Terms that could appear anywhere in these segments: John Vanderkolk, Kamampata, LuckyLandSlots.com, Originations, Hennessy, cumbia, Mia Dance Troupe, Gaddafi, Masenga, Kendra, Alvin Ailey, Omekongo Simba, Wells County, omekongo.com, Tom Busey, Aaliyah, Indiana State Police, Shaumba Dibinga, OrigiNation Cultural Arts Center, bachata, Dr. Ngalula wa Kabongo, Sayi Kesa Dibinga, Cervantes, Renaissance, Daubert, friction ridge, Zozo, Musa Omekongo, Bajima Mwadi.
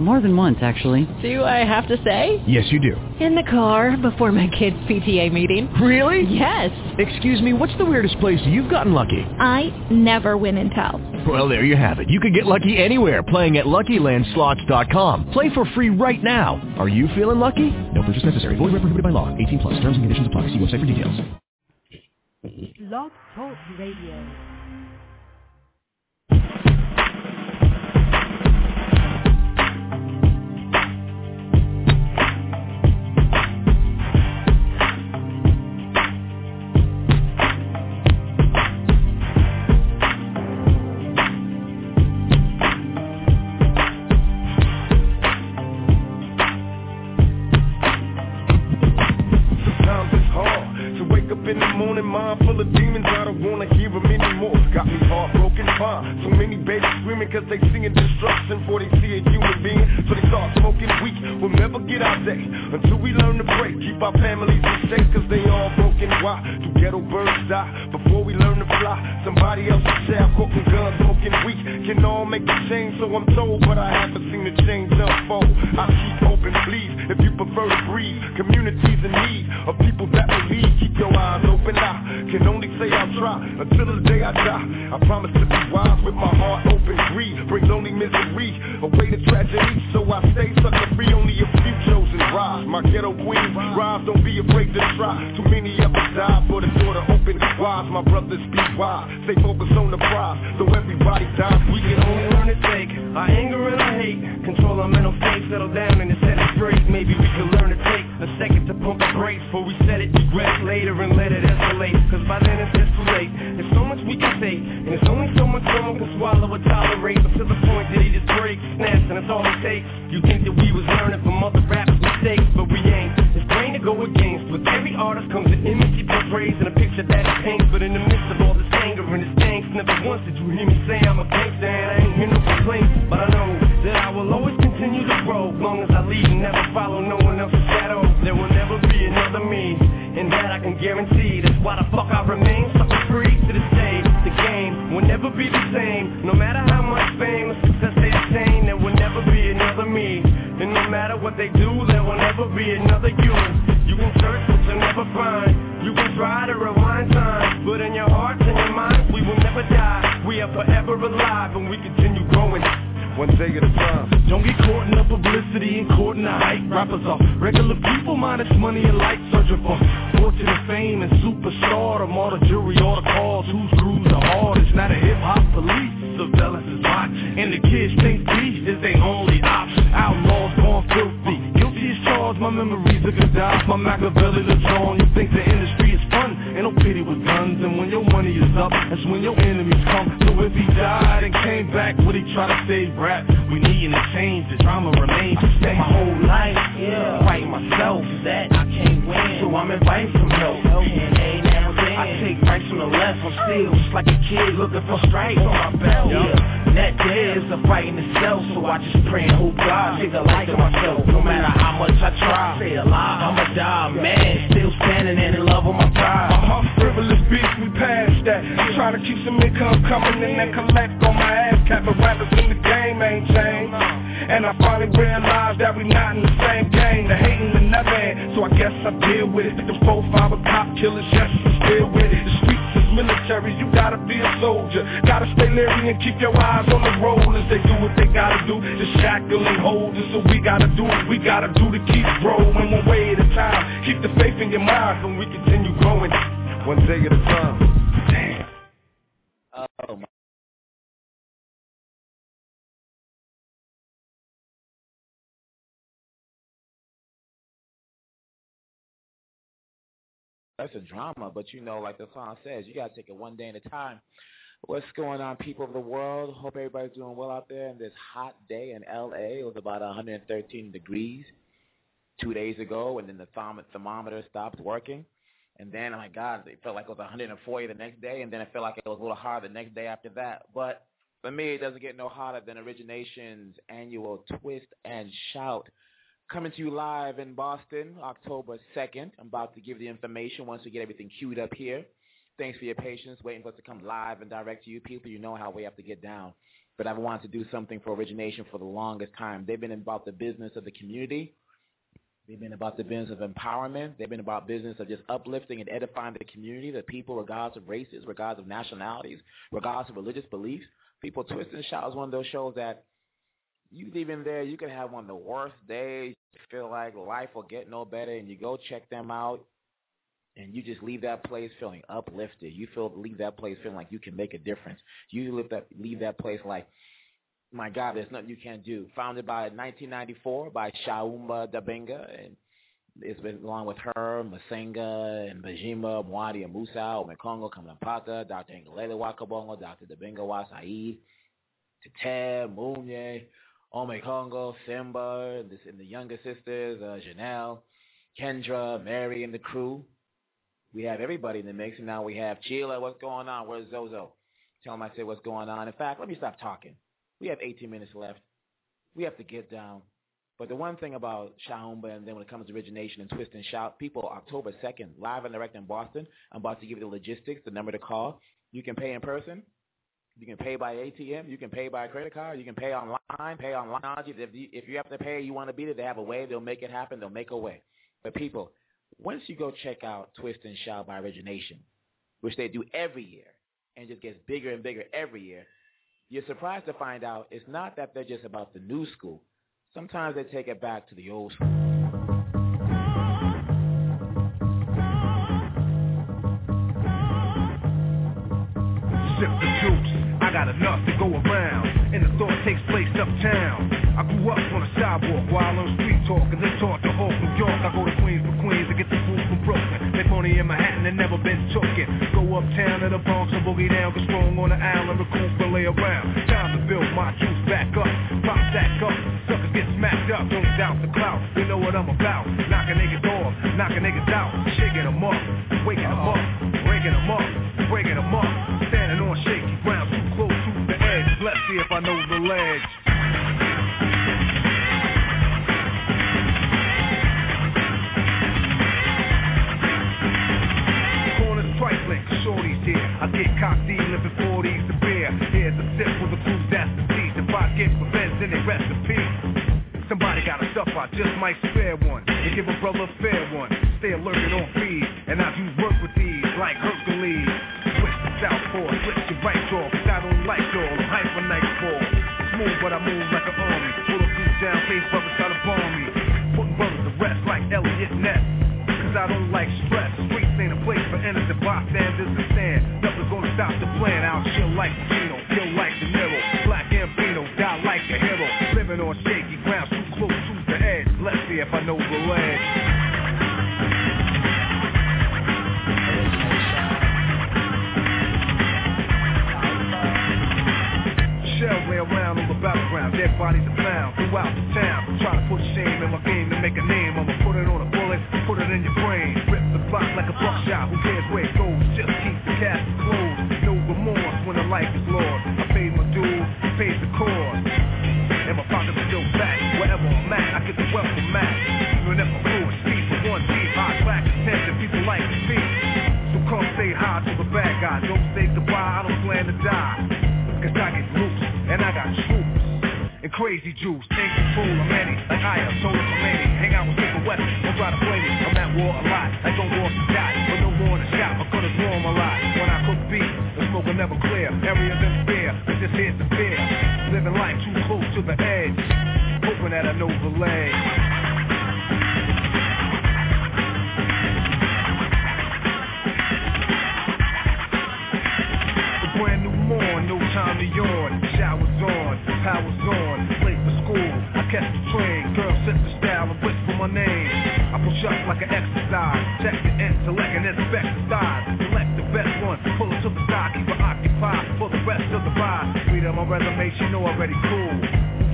More than once, actually. Do I have to say? Yes, you do. In the car before my kids' PTA meeting. Really? Yes. Excuse me, what's the weirdest place you've gotten lucky? I never win and tell. Well, there you have it. You can get lucky anywhere, playing at LuckyLandSlots.com. Play for free right now. Are you feeling lucky? No purchase necessary. Void where prohibited by law. 18 plus. Terms and conditions apply. See website for details. Blog Talk Radio. Cause they singing destruction before they see a human being. So they start smoking weak, we'll never get our day until we learn to pray, keep our families safe. Cause they all broken, why do ghetto birds die? Before we learn to fly, somebody else is out, broken guns, broken weak. Can all make a change, so I'm told, but I haven't seen the change unfold. I keep hoping, please, if you prefer to breathe. Communities in need of people that believe. Keep your eyes open, I can only say I'll try until the day I die. I promise to be wise with my heart open. Brings only misery, a way to tragedy. So I stay sucker free, only a few chosen rise. My ghetto queen, rise, don't be afraid to try. Too many others die for the door to open wise. My brothers be wise, stay focused on the prize. So everybody dies, we can only learn to take our anger and our hate, control our mental state, settle down and set it straight. Maybe we can learn to take a second to pump the brakes before we set it, regret it later and let it escalate. Cause by then it's just too late, there's so much we can take, and there's only so much someone can swallow or tolerate. But to the point that he just breaks, snaps, and it's all it takes. You think that we was learning from other rappers' mistakes, but we ain't. It's brain to go against. With every artist comes an image he portrays and a picture that he paints. But in the midst of all this anger and this angst, never once did you hear me say I'm a gangster, and I ain't here no complaints. But I know that I will always continue to grow, as long as I lead and never follow no one else's shadow. There will never be another me, and that I can guarantee. That's why the fuck I remain sucker free to this day. The game will never be the same, no matter how much fame or success they attain. There will never be another me, and no matter what they do, there will never be another you. You can search but you'll never find. You can try to rewind time, but in your hearts and your minds, we will never die. We are forever alive, and we continue growing. One day at a time. Don't get caught in the publicity and caught in the hype. Rappers are regular people, minus money and life. Searching for fortune and fame and superstardom. All the jury, all the cause, whose grooves are hardest. Not a hip-hop police, surveillance is watching. And the kids think peace is their only option. Outlaws born filthy, guilty as charged. My memories are Gaddafi, my Machiavelli, LeJean. You think the industry is fun, ain't no pity with guns. And when your money is up, that's when your enemies come. So if he died and came back, would he try to save rap? We needin' to change, the drama remains the same. My whole life, fighting myself, that I can't win. So I'm inviting some help, and they now then I take rights from the left, I'm still just like a kid looking for stripes on my belt. That day is a fight in itself, so I just pray and hope God take a light to myself. No matter how much I try, stay alive, I'ma die, man. Still standing and in love with my pride. My heart's frivolous beats, we past that. Try to keep some income coming in and collect on my ass cap, but rappers in the game ain't changed, and I finally realized that we not in the same game. The hating another man, so I guess I deal with it. The 4-5 cop killers, yes, I'm still with it. The streets is military, you gotta be a soldier. Gotta stay leery and keep your eyes on the road as they do what they gotta do. Just shackle and hold it, so we gotta do what we gotta do to keep growing one way at a time. Keep the faith in your mind, and we continue growing one day at a time. Damn. Oh my. That's a drama, but you know, like the song says, you got to take it one day at a time. What's going on, people of the world? Hope everybody's doing well out there. And this hot day in L.A., it was about 113 degrees 2 days ago, and then the thermometer stopped working. And then, oh my God, it felt like it was 140 the next day, and then it felt like it was a little hotter the next day after that. But for me, it doesn't get no hotter than Origination's annual Twist and Shout Coming to you live in Boston, October 2nd. I'm about to give the information once we get everything queued up here. Thanks for your patience, waiting for us to come live and direct to you people. You know how we have to get down. But I've wanted to do something for Origination for the longest time. They've been about the business of the community. They've been about the business of empowerment. They've been about business of just uplifting and edifying the community, the people, regardless of races, regardless of nationalities, regardless of religious beliefs. People, Twist and Shout is one of those shows that you leave in there, you can have one of the worst days. You feel like life will get no better, and you go check them out, and you just leave that place feeling uplifted. You leave that place feeling like you can make a difference. You leave that place like, my God, there's nothing you can't do. Founded by 1994 by Shaumba Dibinga, and it's been along with her, Masenga, and Bajima Mwadi, and Musa Omekongo, Kamampata, Dr. Ngalula wa Kabongo, Dr. Dibinga wa Said, Tete Munye, Omekongo Simba, and the younger sisters, Janelle, Kendra, Mary, and the crew. We have everybody in the mix, and now we have Chila. What's going on? Where's Zozo? Tell him I said what's going on. In fact, let me stop talking. We have 18 minutes left. We have to get down. But the one thing about Shaumba, and then when it comes to Origination and Twist and Shout, people, October 2nd, live and direct in Boston. I'm about to give you the logistics, the number to call. You can pay in person. You can pay by ATM. You can pay by credit card. You can pay online. Pay online. If you have to pay, you want to be there, they have a way. They'll make it happen. They'll make a way. But people, once you go check out Twist and Shout by Origination, which they do every year, and just gets bigger and bigger every year, you're surprised to find out it's not that they're just about the new school. Sometimes they take it back to the old school. Got enough to go around, and the thought takes place uptown. I grew up on the sidewalk, while on street talk, and they talk to all from York. I go to Queens for Queens to get the food from Brooklyn. They pony in Manhattan and never been tookin'. Go uptown to the Bronx and boogie down, get strong on the island, recruit and lay around. Time to build my juice back up, pop back up, suckers get smacked up. Don't doubt the clout, they know what I'm about. Knocking niggas off, knocking niggas out, shaking them up, waking them up, breaking them up, breaking them up, standing on shaky ground. Close to the edge, let's see if I know the ledge. Corners trifling, shorties here. I get cocked living 40s to beer. Here's a sip for the crew, that's the tease. If I get revenge, then it rest in peace. Somebody got a stuff, I just might spare one. And give a brother a fair one. Stay alerted on feed, and I do work with these like Hercules. Switch the southpaw, switch your right jaw, cause I don't like y'all, I'm hype for nightfall. Smooth, but I move like an army. Pull the boots down, face brothers try to bomb me. Putting brothers to rest like Elliot Ness, cause I don't like stress. Streets ain't a place for innocent bystanders to stand. Nothing's gonna stop the plan, I'll chill like Gino, kill like the middle. Black and Pino, die like a hero. Living on shaky ground, too close to the edge. Let's see if I know the ledge. Lay around on the battleground, dead bodies are found throughout the town. Try to put shame in my game to make a name. I'ma put it on a bullet, put it in your brain. Rip the block like a buckshot, who cares where it goes? Just keep the casket closed. No remorse when the life is lost. I paid my dues, paid the cost. And my pockets are still back. Wherever I'm at, I get the wealth from Mac. Even if I'm ruined, speed for one deep. High black attempt that people like to see. So come say hi to the bad guys. Don't say goodbye, I don't plan to die. Cause I get loose. And I got troops and crazy juice. Ain't control, I'm ready. Like I am, told I'm ready. Hang out with different weapons. Don't try to play me. I'm at war a lot. I don't walk the shot, but no more than a shot. I'm gonna draw them a lot. When I cook beef, the smoke will never clear. Area's in fear, but this here's the fear. Living life too close to the edge. Hoping that I know the ledge. Brand new morn, no time to yawn. Showers on, powers on. Late for school, I catch the train. Girl, set the style and whisper my name. I push up like an exercise. Check the intellect and inspect the thighs. Select the best one, pull it to the side. Keep it occupied for the rest of the ride. Read on my resume, she know already cool.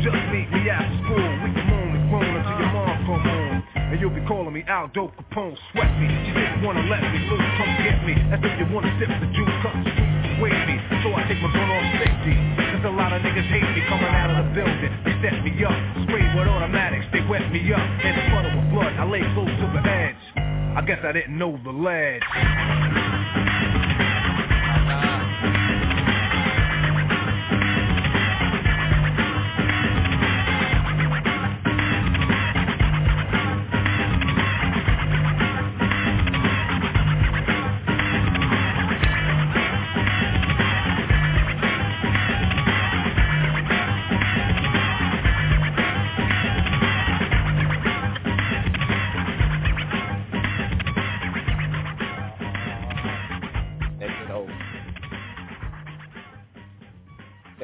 Just meet me after school. We can moan and groan until your mom come home. And you'll be calling me out, dope Capone, sweat me. She didn't wanna let me loose, come get me. As if you wanna sip the juice, come to me, wave me. So I take my gun off safety. Cause a lot of niggas hate me coming out of the building. They set me up, spray with automatics, they wet me me up in a puddle of blood. I lay close to the edge. I guess I didn't know the ledge.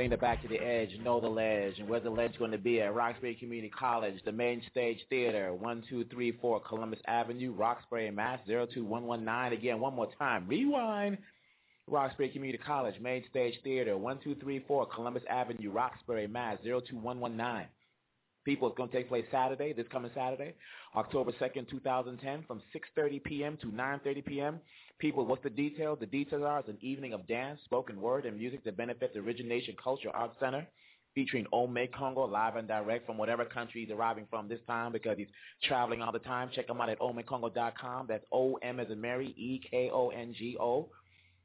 The back to the edge, know the ledge, and where's the ledge going to be at? Roxbury Community College, the Main Stage Theater, 1234 Columbus Avenue, Roxbury, Mass. 02119. Again, one more time. Rewind. Roxbury Community College, Main Stage Theater, 1234 Columbus Avenue, Roxbury, Mass. 02119. People, it's going to take place Saturday, this coming Saturday, October 2nd, 2010, from 6:30 p.m. to 9:30 p.m. People, what's the details? The details are it's an evening of dance, spoken word, and music to benefit the OrigiNation Cultural Arts Center, featuring Omekongo, live and direct from whatever country he's arriving from this time because he's traveling all the time. Check him out at omekongo.com. That's O-M as in Mary, E-K-O-N-G-O.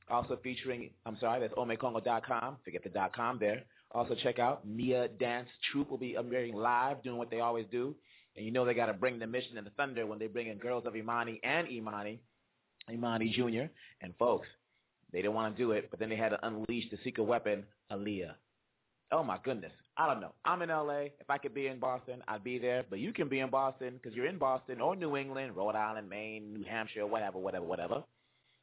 Also featuring, I'm sorry, that's omekongo.com. Forget the .com there. Also check out Mia Dance Troupe will be appearing live, doing what they always do. And you know they got to bring the mission and the thunder when they bring in Girls of Imani and Imani Jr. And folks, they didn't want to do it, but then they had to unleash the secret weapon, Aaliyah. Oh, my goodness. I don't know. I'm in L.A. If I could be in Boston, I'd be there. But you can be in Boston because you're in Boston or New England, Rhode Island, Maine, New Hampshire, whatever.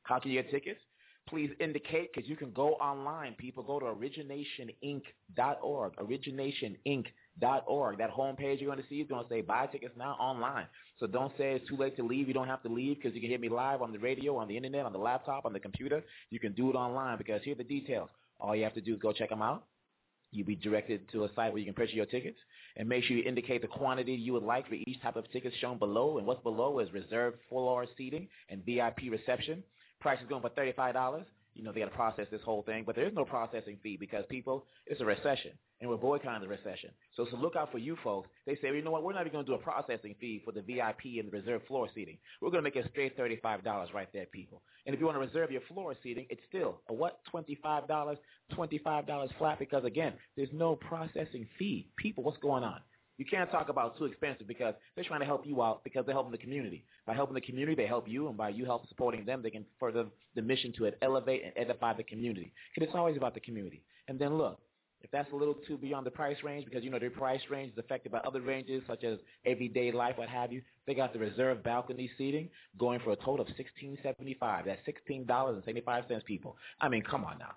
How can you get tickets? Please indicate because you can go online, people. Go to originationinc.org, originationinc.org. That homepage you're going to see is going to say buy tickets now online. So don't say it's too late to leave. You don't have to leave because you can hear me live on the radio, on the internet, on the laptop, on the computer. You can do it online because here are the details. All you have to do is go check them out. You'll be directed to a site where you can purchase your tickets. And make sure you indicate the quantity you would like for each type of ticket shown below. And what's below is reserved floor seating and VIP reception. Price is going for $35. You know, they got to process this whole thing. But there is no processing fee because, people, it's a recession. And we're boycotting the recession. So it's a lookout for you folks. They say, well, you know what, we're not even going to do a processing fee for the VIP and the reserved floor seating. We're going to make it straight $35 right there, people. And if you want to reserve your floor seating, it's still a what? $25. $25 flat because, again, there's no processing fee. People, what's going on? You can't talk about too expensive because they're trying to help you out because they're helping the community. By helping the community, they help you, and by you help supporting them, they can further the mission to elevate and edify the community. Because it's always about the community. And then look, if that's a little too beyond the price range because, you know, their price range is affected by other ranges such as everyday life, what have you, they got the reserved balcony seating going for a total of $16.75. That's $16.75, people. I mean, come on now.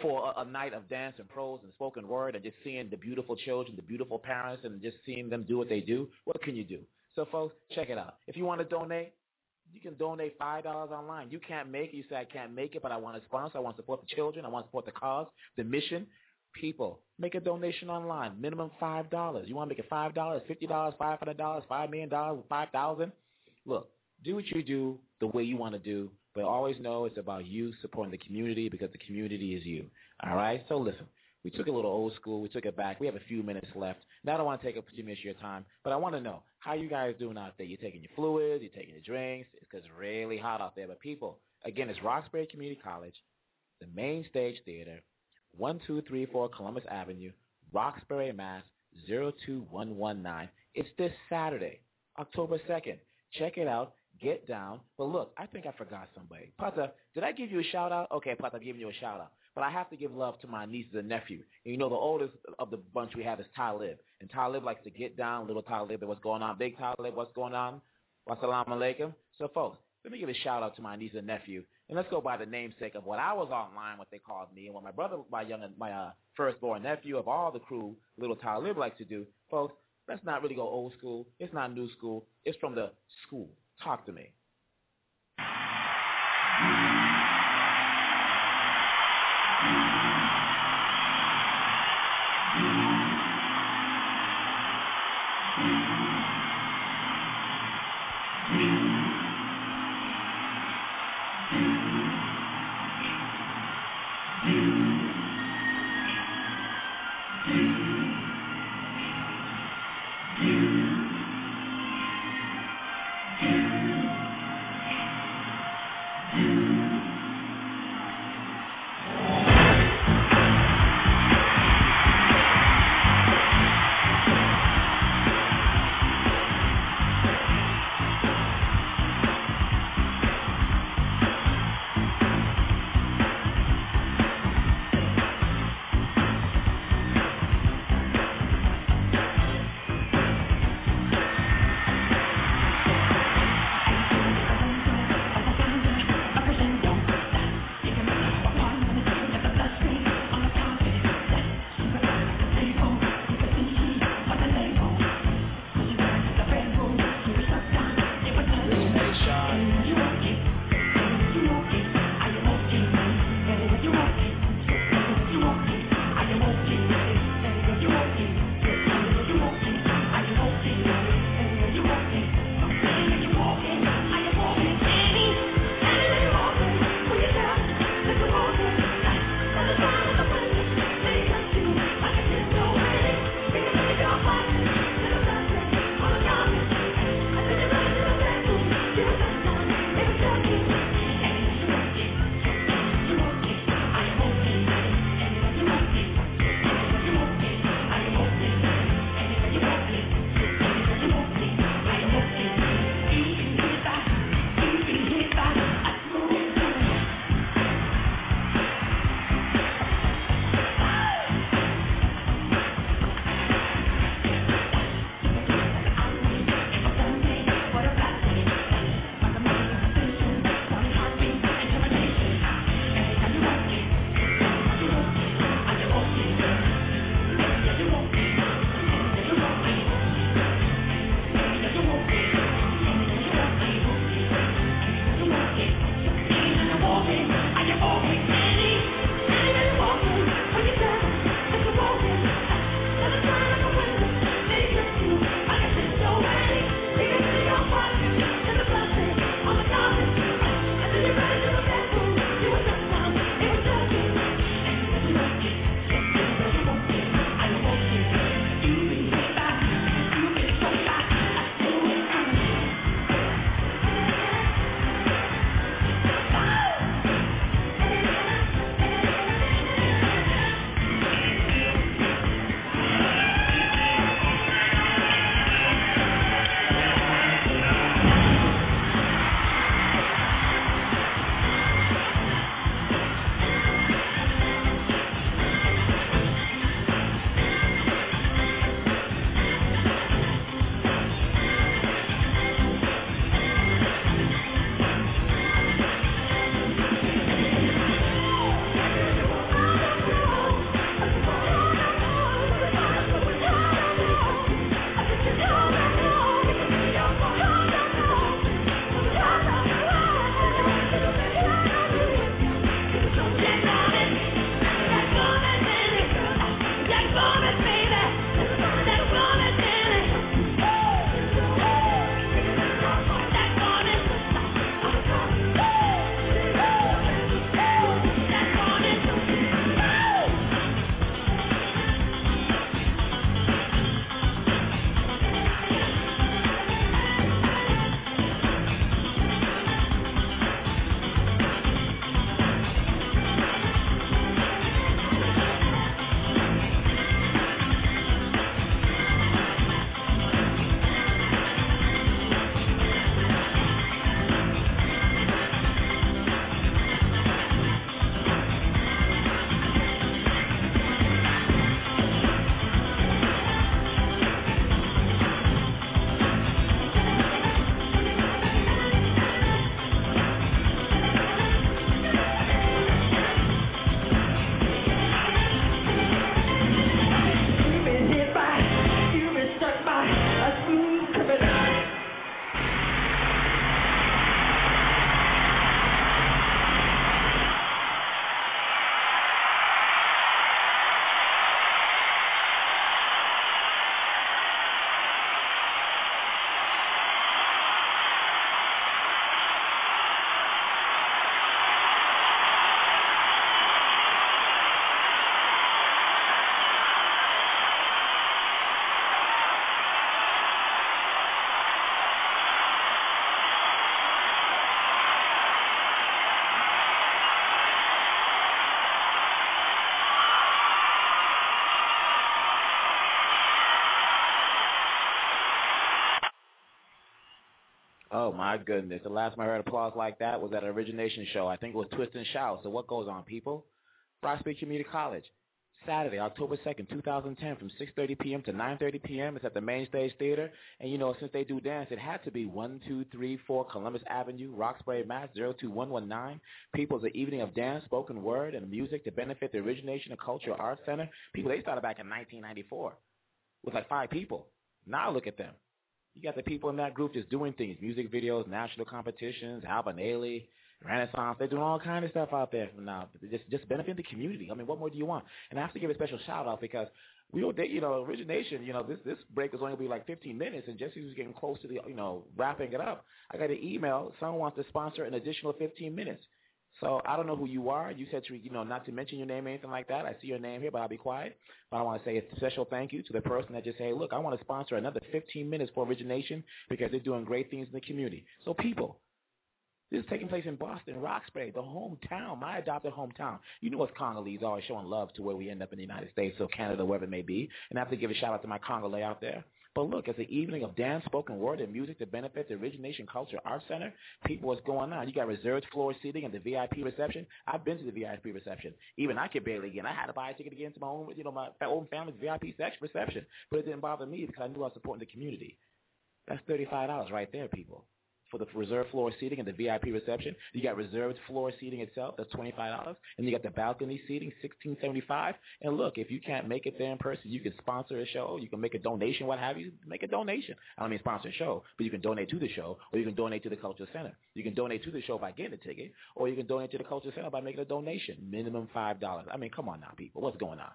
For a night of dance and prose and spoken word and just seeing the beautiful children, the beautiful parents, and just seeing them do what they do, what can you do? So, folks, check it out. If you want to donate, you can donate $5 online. You can't make it. You say, I can't make it, but I want to sponsor. I want to support the children. I want to support the cause, the mission. People, make a donation online, minimum $5. You want to make it $5, $50, $500, $5 million, $5,000? Look, do what you do the way you want to do. But always know it's about you supporting the community because the community is you. All right? So listen, we took a little old school. We took it back. We have a few minutes left. Now I don't want to take up 2 minutes of your time, but I want to know how you guys doing out there. You're taking your fluids. You're taking your drinks. It's really hot out there. But people, again, it's Roxbury Community College, the Main Stage Theater, 1234 Columbus Avenue, Roxbury, Mass. 02119. It's this Saturday, October 2nd. Check it out. Get down. But look, I think I forgot somebody. Pata, did I give you a shout-out? Okay, Pata, I'm giving you a shout-out. But I have to give love to my nieces and nephews. And you know the oldest of the bunch we have is Talib. And Talib likes to get down, little Talib, and what's going on? Big Talib, what's going on? Wassalamu alaikum. So, folks, let me give a shout-out to my niece and nephew. And let's go by the namesake of what I was online, what they called me, and what my brother, my firstborn nephew of all the crew, little Talib, likes to do. Folks, let's not really go old school. It's not new school. It's from the school. Talk to me. Oh, my goodness. The last time I heard applause like that was at an Origination show. I think it was Twist and Shout. So what goes on, people? Roxbury Community College, Saturday, October 2nd, 2010, from 6:30 p.m. to 9:30 p.m. It's at the Main Stage Theater. And, you know, since they do dance, it had to be 1234 Columbus Avenue, Roxbury, Mass. 02119. People, it's an evening of dance, spoken word, and music to benefit the Origination Cultural Arts Center. People, they started back in 1994 with like 5 people. Now look at them. You got the people in that group just doing things, music videos, national competitions, Alvin Ailey, Renaissance. They're doing all kind of stuff out there from now, just benefiting the community. I mean, what more do you want? And I have to give a special shout-out because we don't, you know, Origination, you know, this break is only going to be like 15 minutes, and Jesse was getting close to, the, you know, wrapping it up. I got an email. Someone wants to sponsor an additional 15 minutes. So I don't know who you are. You said, you know, not to mention your name or anything like that. I see your name here, but I'll be quiet. But I want to say a special thank you to the person that just said, hey, look, I want to sponsor another 15 minutes for Origination because they're doing great things in the community. So people, this is taking place in Boston, Roxbury, the hometown, my adopted hometown. You know us Congolese always showing love to where we end up in the United States or Canada, wherever it may be. And I have to give a shout-out to my Congolese out there. But look, it's an evening of dance, spoken word, and music to benefit the Origination Cultural Arts Center. People, what's going on? You got reserved floor seating and the VIP reception. I've been to the VIP reception. Even I could barely get in. I had to buy a ticket to get into my own, you know, my own family's VIP reception. But it didn't bother me because I knew I was supporting the community. That's $35 right there, people, for the reserved floor seating and the VIP reception. You got reserved floor seating itself, that's $25. And you got the balcony seating, $16.75. And look, if you can't make it there in person, you can sponsor a show, you can make a donation, what have you. Make a donation. I don't mean sponsor a show, but you can donate to the show, or you can donate to the cultural center. You can donate to the show by getting a ticket, or you can donate to the cultural center by making a donation, minimum $5. I mean, come on now, people. What's going on?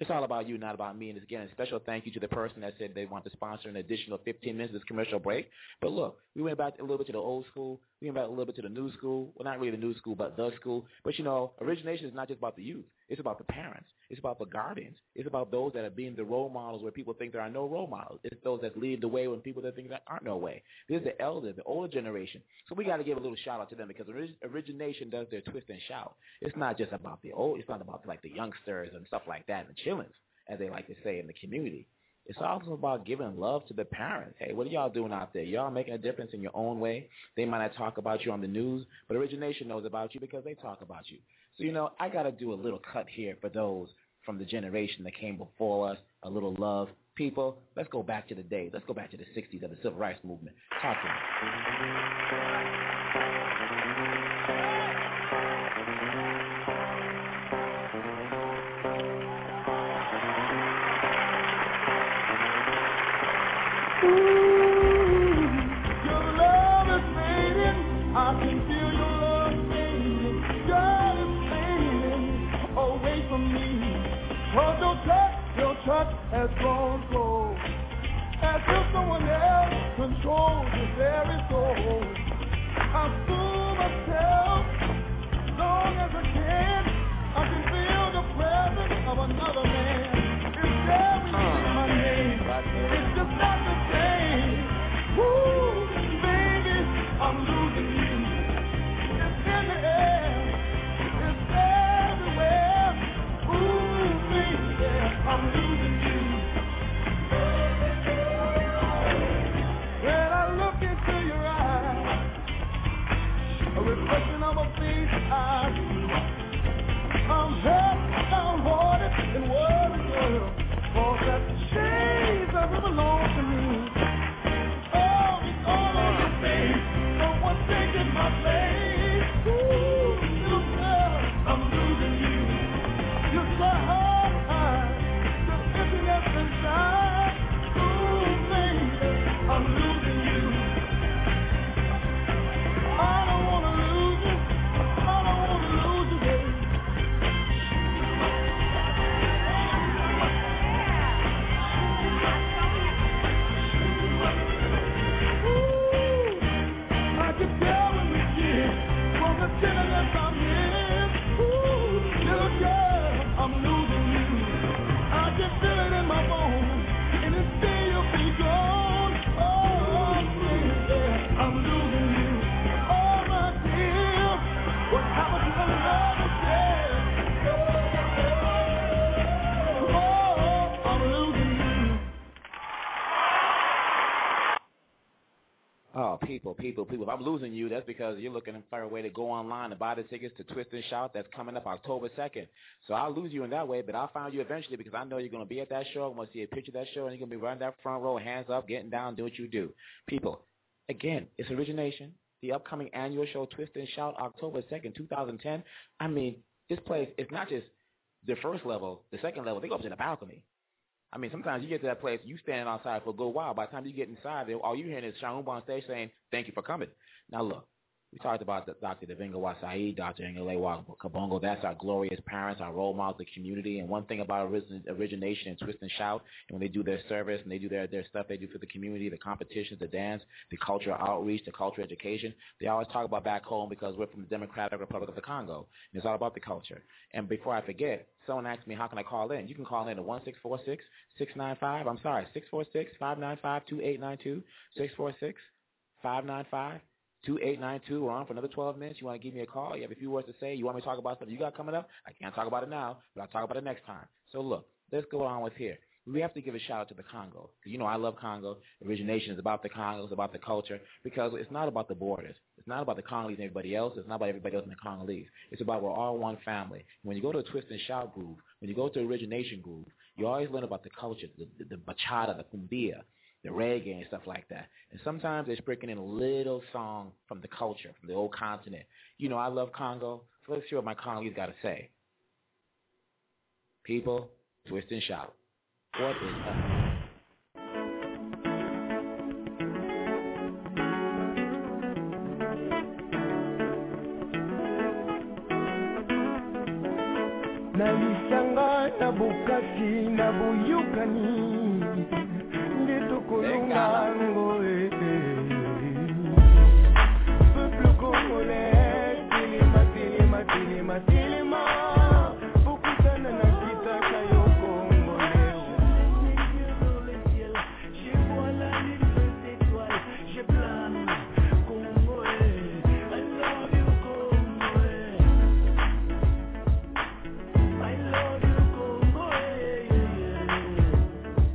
It's all about you, not about me. And again, a special thank you to the person that said they want to sponsor an additional 15 minutes of this commercial break. But look, we went back a little bit to the old school. We went back a little bit to the new school. Well, not really the new school, but the school. But, you know, Origination is not just about the youth. It's about the parents. It's about the guardians. It's about those that are being the role models where people think there are no role models. It's those that lead the way when people that think there aren't no way. This is the elder, the older generation. So we got to give a little shout-out to them because Origination does their twist and shout. It's not just about the old. It's not about, like, the youngsters and stuff like that and chillings, as they like to say in the community. It's also about giving love to the parents. Hey, what are y'all doing out there? Y'all making a difference in your own way. They might not talk about you on the news, but Origination knows about you because they talk about you. So, you know, I got to do a little cut here for those from the generation that came before us, a little love. People, let's go back to the day. Let's go back to the 60s of the Civil Rights Movement. Talk to me. As long ago, as if someone else controls the very soul, I fool myself, long as I can feel the presence of another man. It's very my name, it's just not the same. Woo, baby, I'm losing you. It's in the air, it's everywhere. Ooh, baby, I'm losing you. I'm hurt, I'm hoarded, and worried, girl, for that shade doesn't belong to me. Oh, it's all on your face, someone's taking my place. Ooh, you girl, I'm losing you. Just my heart high, the emptiness inside. Ooh, baby, I'm losing you. I don't want to lose you. people. People, if I'm losing you, that's because you're looking for a way to go online and buy the tickets to Twist and Shout. That's coming up October 2nd. So I'll lose you in that way, but I'll find you eventually because I know you're going to be at that show. I'm going to see a picture of that show, and you're going to be right in that front row, hands up, getting down, do what you do. People, again, it's Origination, the upcoming annual show, Twist and Shout, October 2nd, 2010. I mean, this place, it's not just the first level, the second level. They go up to the balcony. I mean, sometimes you get to that place, you stand outside for a good while. By the time you get inside, all you hear is Shaumba on stage saying, "Thank you for coming." Now, look, we talked about Dr. Dibinga wa Said, Dr. Ngalula wa Kabongo. That's our glorious parents, our role models, the community. And one thing about Origination and Twist and Shout, and when they do their service and they do their stuff they do for the community, the competitions, the dance, the cultural outreach, the cultural education, they always talk about back home because we're from the Democratic Republic of the Congo. And it's all about the culture. And before I forget, someone asked me, how can I call in? You can call in at 646-595-2892, 646-595-2892. We're on for another 12 minutes. You want to give me a call? You have a few words to say? You want me to talk about stuff you got coming up? I can't talk about it now, but I'll talk about it next time. So look, let's go on with here. We have to give a shout-out to the Congo. You know I love Congo. Origination is about the Congo. It's about the culture because it's not about the borders. It's not about the Congolese and everybody else. It's not about everybody else and the Congolese. It's about we're all one family. When you go to a Twist and Shout groove, when you go to Origination groove, you always learn about the culture, the bachata, the cumbia, the reggae and stuff like that. And sometimes they're breaking in a little song from the culture, from the old continent. You know I love Congo, so let's see what my Congolese got to say. People, Twist and Shout. What is that? Na misanga na bukati na buyukani peuple congolais, Téléma, Téléma, Téléma, Téléma. Bokutana na kitaka yo congolais. Je vois la lune, les étoiles, je plane. Congolais, I love you Congolais. I love you Congolais. I love you.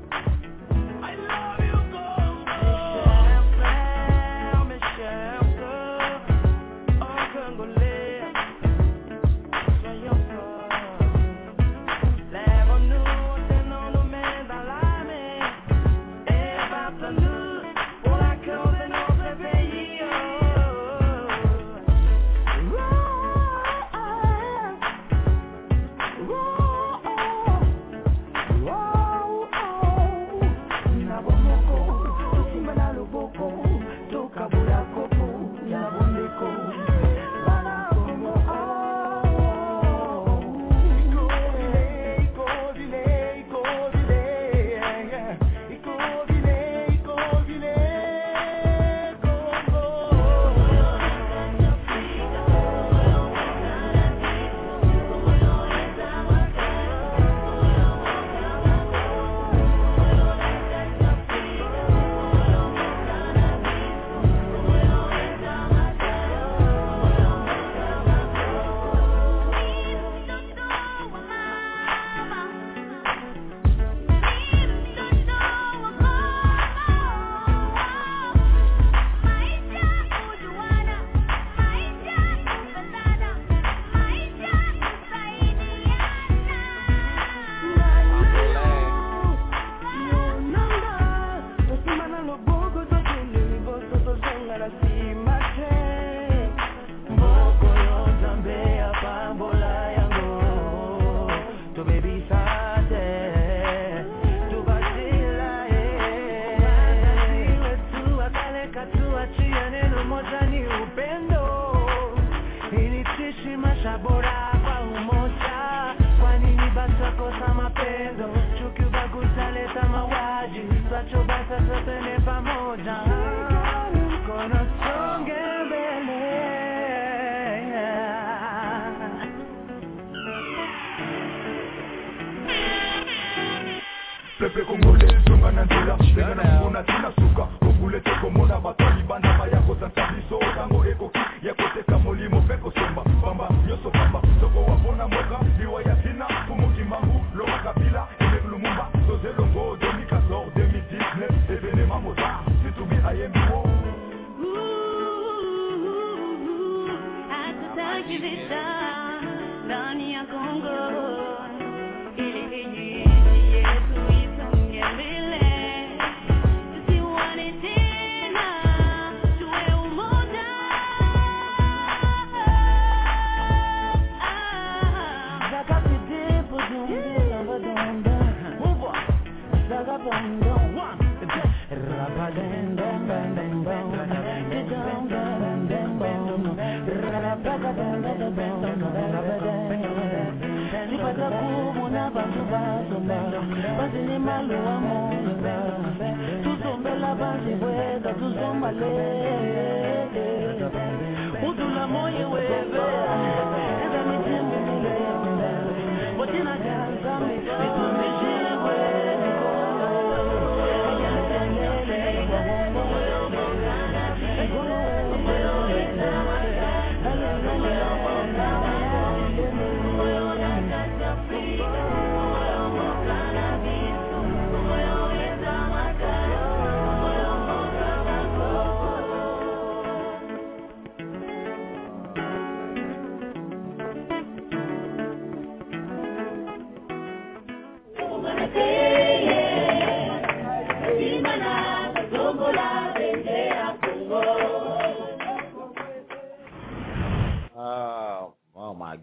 Ooh.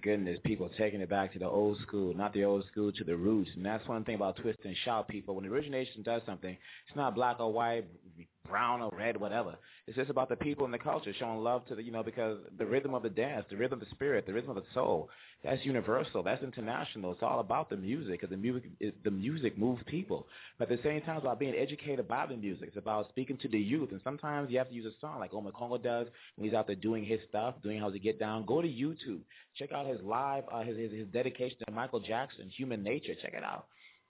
Goodness, people taking it back to the old school, not the old school, to the roots. And that's one thing about Twist and Shout, people. When Origination does something, it's not black or white, brown or red, whatever. It's just about the people and the culture showing love to the, you know, because the rhythm of the dance, the rhythm of the spirit, the rhythm of the soul, that's universal, that's international. It's all about the music, because the music moves people. But at the same time, it's about being educated by the music. It's about speaking to the youth. And sometimes you have to use a song like Omekongo does when he's out there doing his stuff, doing how to get down. Go to YouTube. Check out his live, his dedication to Michael Jackson, Human Nature. Check it out.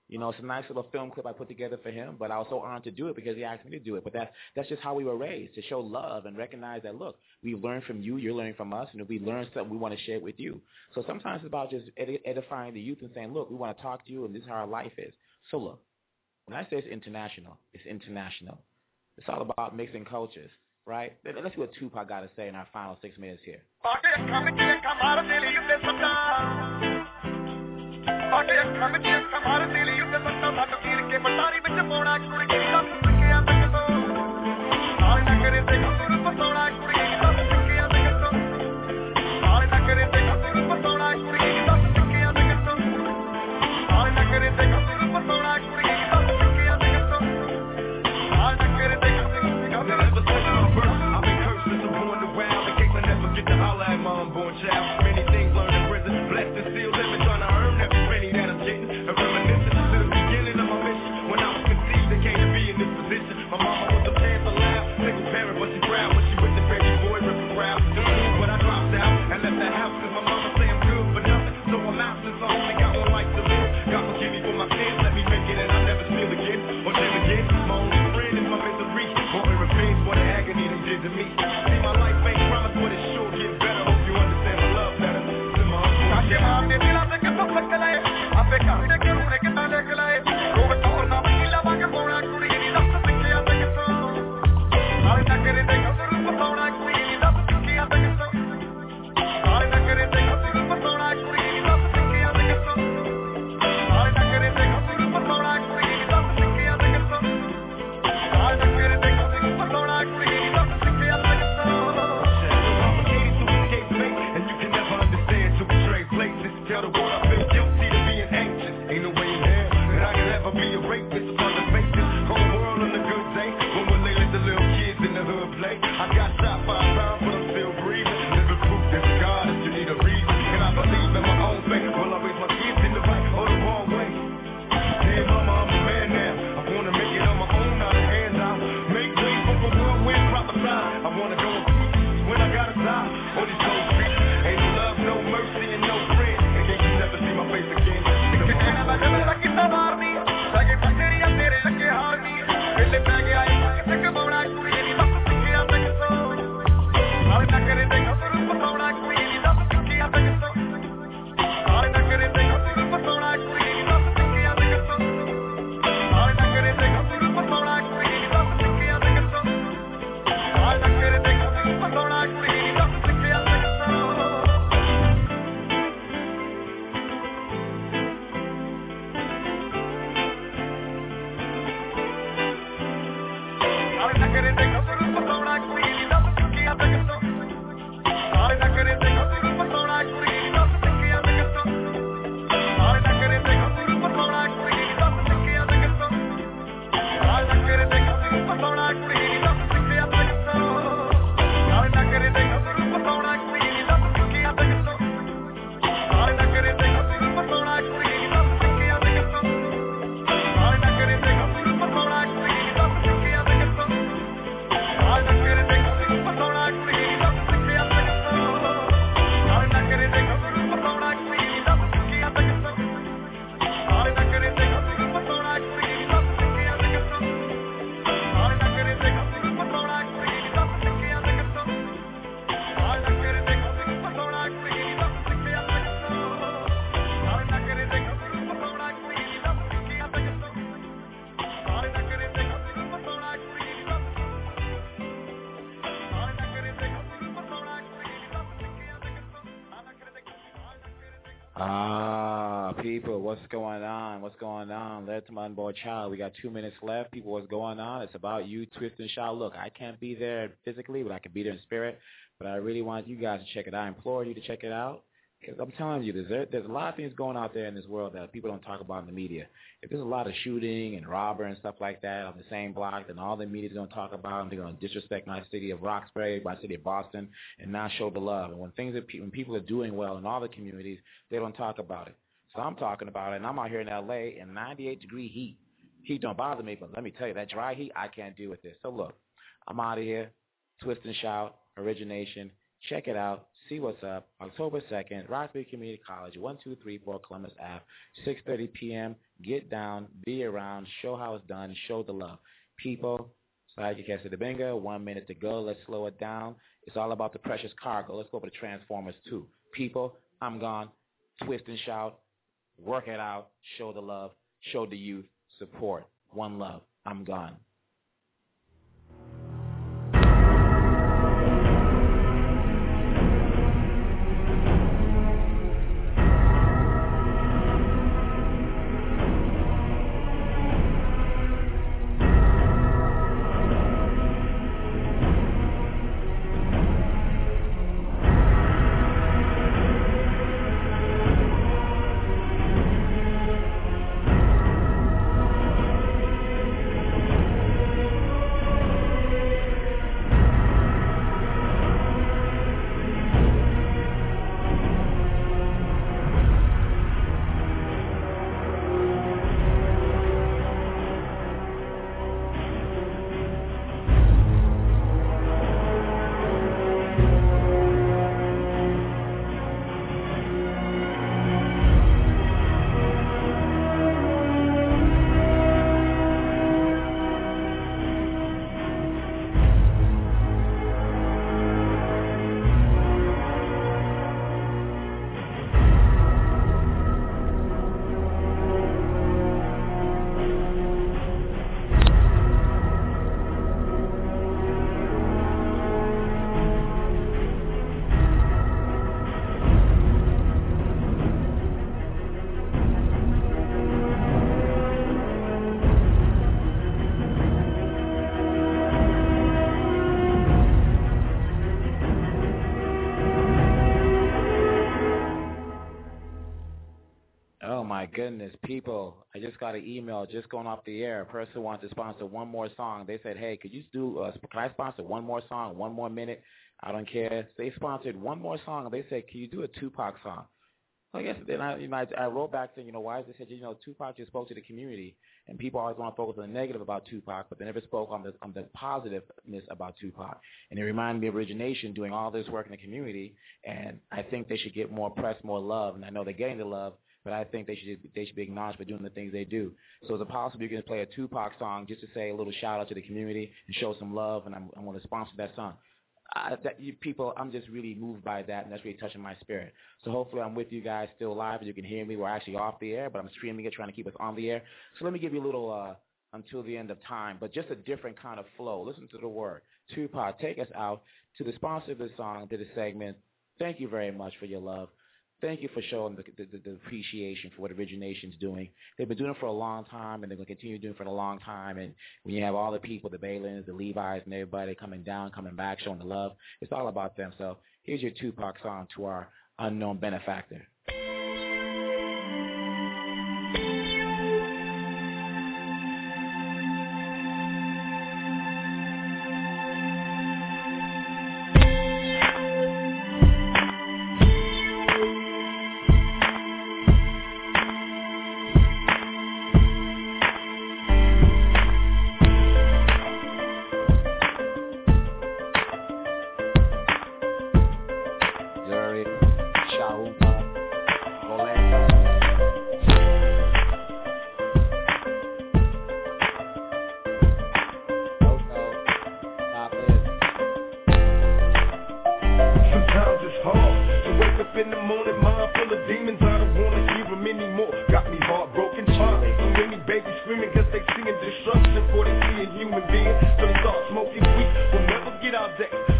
You know, it's a nice little film clip I put together for him, but I was so honored to do it because he asked me to do it. But that's just how we were raised, to show love and recognize that, look, we learn from you, you're learning from us, and if we learn something, we want to share it with you. So sometimes it's about just edifying the youth and saying, look, we want to talk to you, and this is how our life is. So look, when I say it's international, it's international. It's all about mixing cultures, right? Let's see what Tupac got to say in our final 6 minutes here. I've been cursed since I'm born around, in case I never get to holler at my unborn child. Many things learned in prison, blessed and sealed, living on our own. That I'm getting a reminiscence to the beginning of my mission. When I was conceived, I came to be in this position. My mama was a panther loud, single parent, but she proud. When she with the baby boy, ripping proud. But I dropped out and left the house because my mama say I'm good for nothing. So I'm out since I only got one life to live. God forgive me for my sins, let me make it and I'll never steal again. Or never again. My only friend is my misery. Born in revenge for the agony they did to me. See, my life ain't promised, but it sure gets better. Hope you understand my love. People, what's going on? What's going on? Let my unborn child. We got 2 minutes left. People, what's going on? It's about you, Twist and Shout. Look, I can't be there physically, but I can be there in spirit. But I really want you guys to check it out. I implore you to check it out. Because I'm telling you, there's a lot of things going out there in this world that people don't talk about in the media. If there's a lot of shooting and robbery and stuff like that on the same block, then all the media's going to talk about them. They're going to disrespect my city of Roxbury, my city of Boston, and not show the love. And when people are doing well in all the communities, they don't talk about it. So I'm talking about it, and I'm out here in L.A. in 98-degree heat. Heat don't bother me, but let me tell you, that dry heat, I can't deal with this. So look, I'm out of here. Twist and Shout, Origination. Check it out. See what's up. October 2nd, Roxbury Community College, 1234 Columbus Ave, 6:30 p.m. Get down, be around, show how it's done, show the love. People, Sayi Kesa Dibinga, 1 minute to go. Let's slow it down. It's all about the precious cargo. Let's go over to Transformers 2. People, I'm gone. Twist and Shout. Work it out. Show the love. Show the youth. Support. One love. I'm gone. My goodness, people, I just got an email just going off the air. A person wants to sponsor one more song. They said, hey, could you can I sponsor one more song, 1 more minute? I don't care. They sponsored one more song. They said, can you do a Tupac song? Well, I guess then I wrote back saying, why is it? They said, Tupac just spoke to the community, and people always want to focus on the negative about Tupac, but they never spoke on the positiveness about Tupac. And it reminded me of Origination doing all this work in the community, and I think they should get more press, more love, and I know they're getting the love, but I think they should be acknowledged for doing the things they do. So is it possible you can play a Tupac song just to say a little shout-out to the community and show some love, and I'm going to sponsor that song? People, I'm just really moved by that, and that's really touching my spirit. So hopefully I'm with you guys still live, and you can hear me. We're actually off the air, but I'm streaming it, trying to keep us on the air. So let me give you a little until the end of time, but just a different kind of flow. Listen to the word. Tupac, take us out to the sponsor of this song, to the segment. Thank you very much for your love. Thank you for showing the appreciation for what Origination's doing. They've been doing it for a long time, and they're going to continue doing it for a long time. And when you have all the people, the Balins, the Levi's, and everybody coming down, coming back, showing the love, it's all about them. So here's your Tupac song to our unknown benefactor.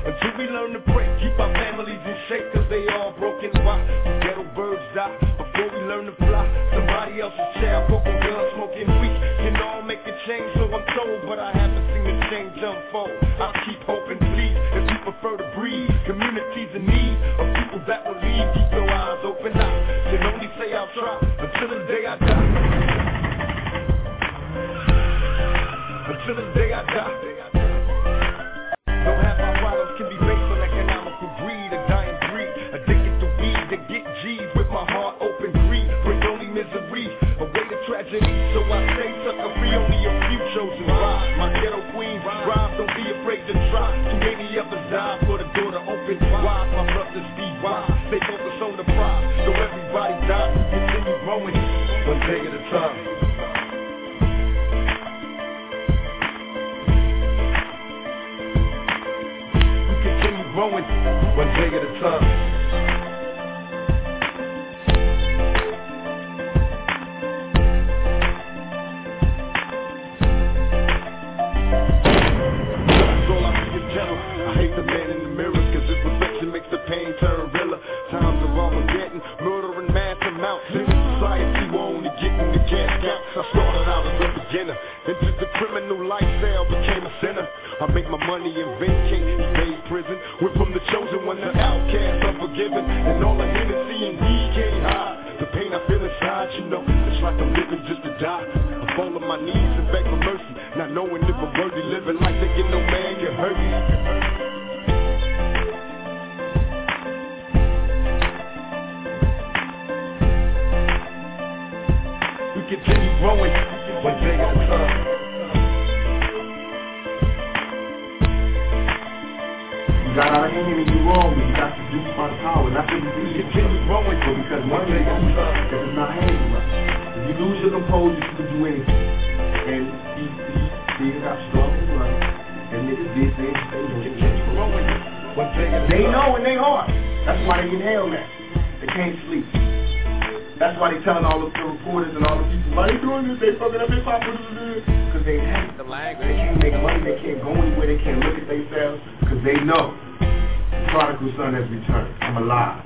Until we learn to pray, keep our families in shape, cause they all broken. Why? Ghetto birds die. where we learn to fly. Somebody else's child, broken girl, smoking weed. You know I'll make a change, so I'm told, but I haven't seen the change unfold. I'll keep hoping, please, if you prefer to breathe. Communities in need of people that will lead. Keep your eyes open up. Can only say I'll try until the day I die. Until the day I die. Don't have my problems can be based on economical greed, a dying breed, addicted to weed, to get G's with my heart open greed, bring only misery, away the tragedy, so I stay sucker free, only a few chosen rise, my ghetto queen, rise, don't be afraid to try, too many others die for the door to open wide, my brothers be wise, they focus on the prize, so everybody dies, continue growing, one day at a time. One day at a time. That's all I see is gentle. I hate the man in the mirror, cause his reflection makes the pain turn realer. Times are Armageddon, murdering mass amounts. In society, we're only getting the cash out. I started out as a beginner, into the criminal lifestyle, became a sinner. I make my money and vacate these days prison. Went from the chosen one to outcast, unforgiven. And all the Hennessy and weed can't hide the pain I feel inside, you know. It's like I'm living just to die. I fall on my knees and beg for mercy, not knowing if I'm worthy. Living like thinking no man can hurt me. We continue growing one day at a time. God, I ain't hearing you wrong, but you got to do my power. And I shouldn't be a kid with growing, but because one day I'm done, because it's not handling us. If you lose your composure, you can do anything. And he got strong and right. And this is they know in their heart. That's why they in hell now. They can't sleep. That's why they telling all the reporters and all the people, why they doing this? They fucking up hip hop. Because they hate the language. They can't make money. They can't go anywhere. They can't look at themselves. Because they know the prodigal son has returned. I'm alive.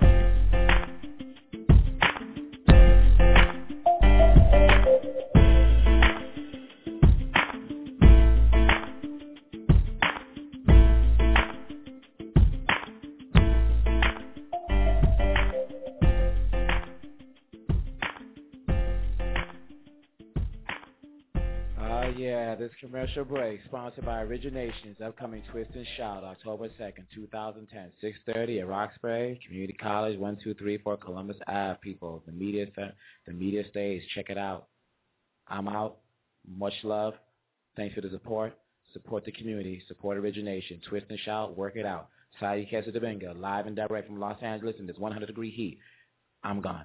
This commercial break sponsored by OrigiNation's upcoming Twist and Shout, October 2nd, 2010, 6:30 at Roxbury Community College, 1234 Columbus Ave. People, the media stage, check it out. I'm out. Much love. Thanks for the support. Support the community. Support OrigiNation. Twist and Shout. Work it out. Sayi Kesa Dibinga, live and direct from Los Angeles in this 100-degree heat. I'm gone.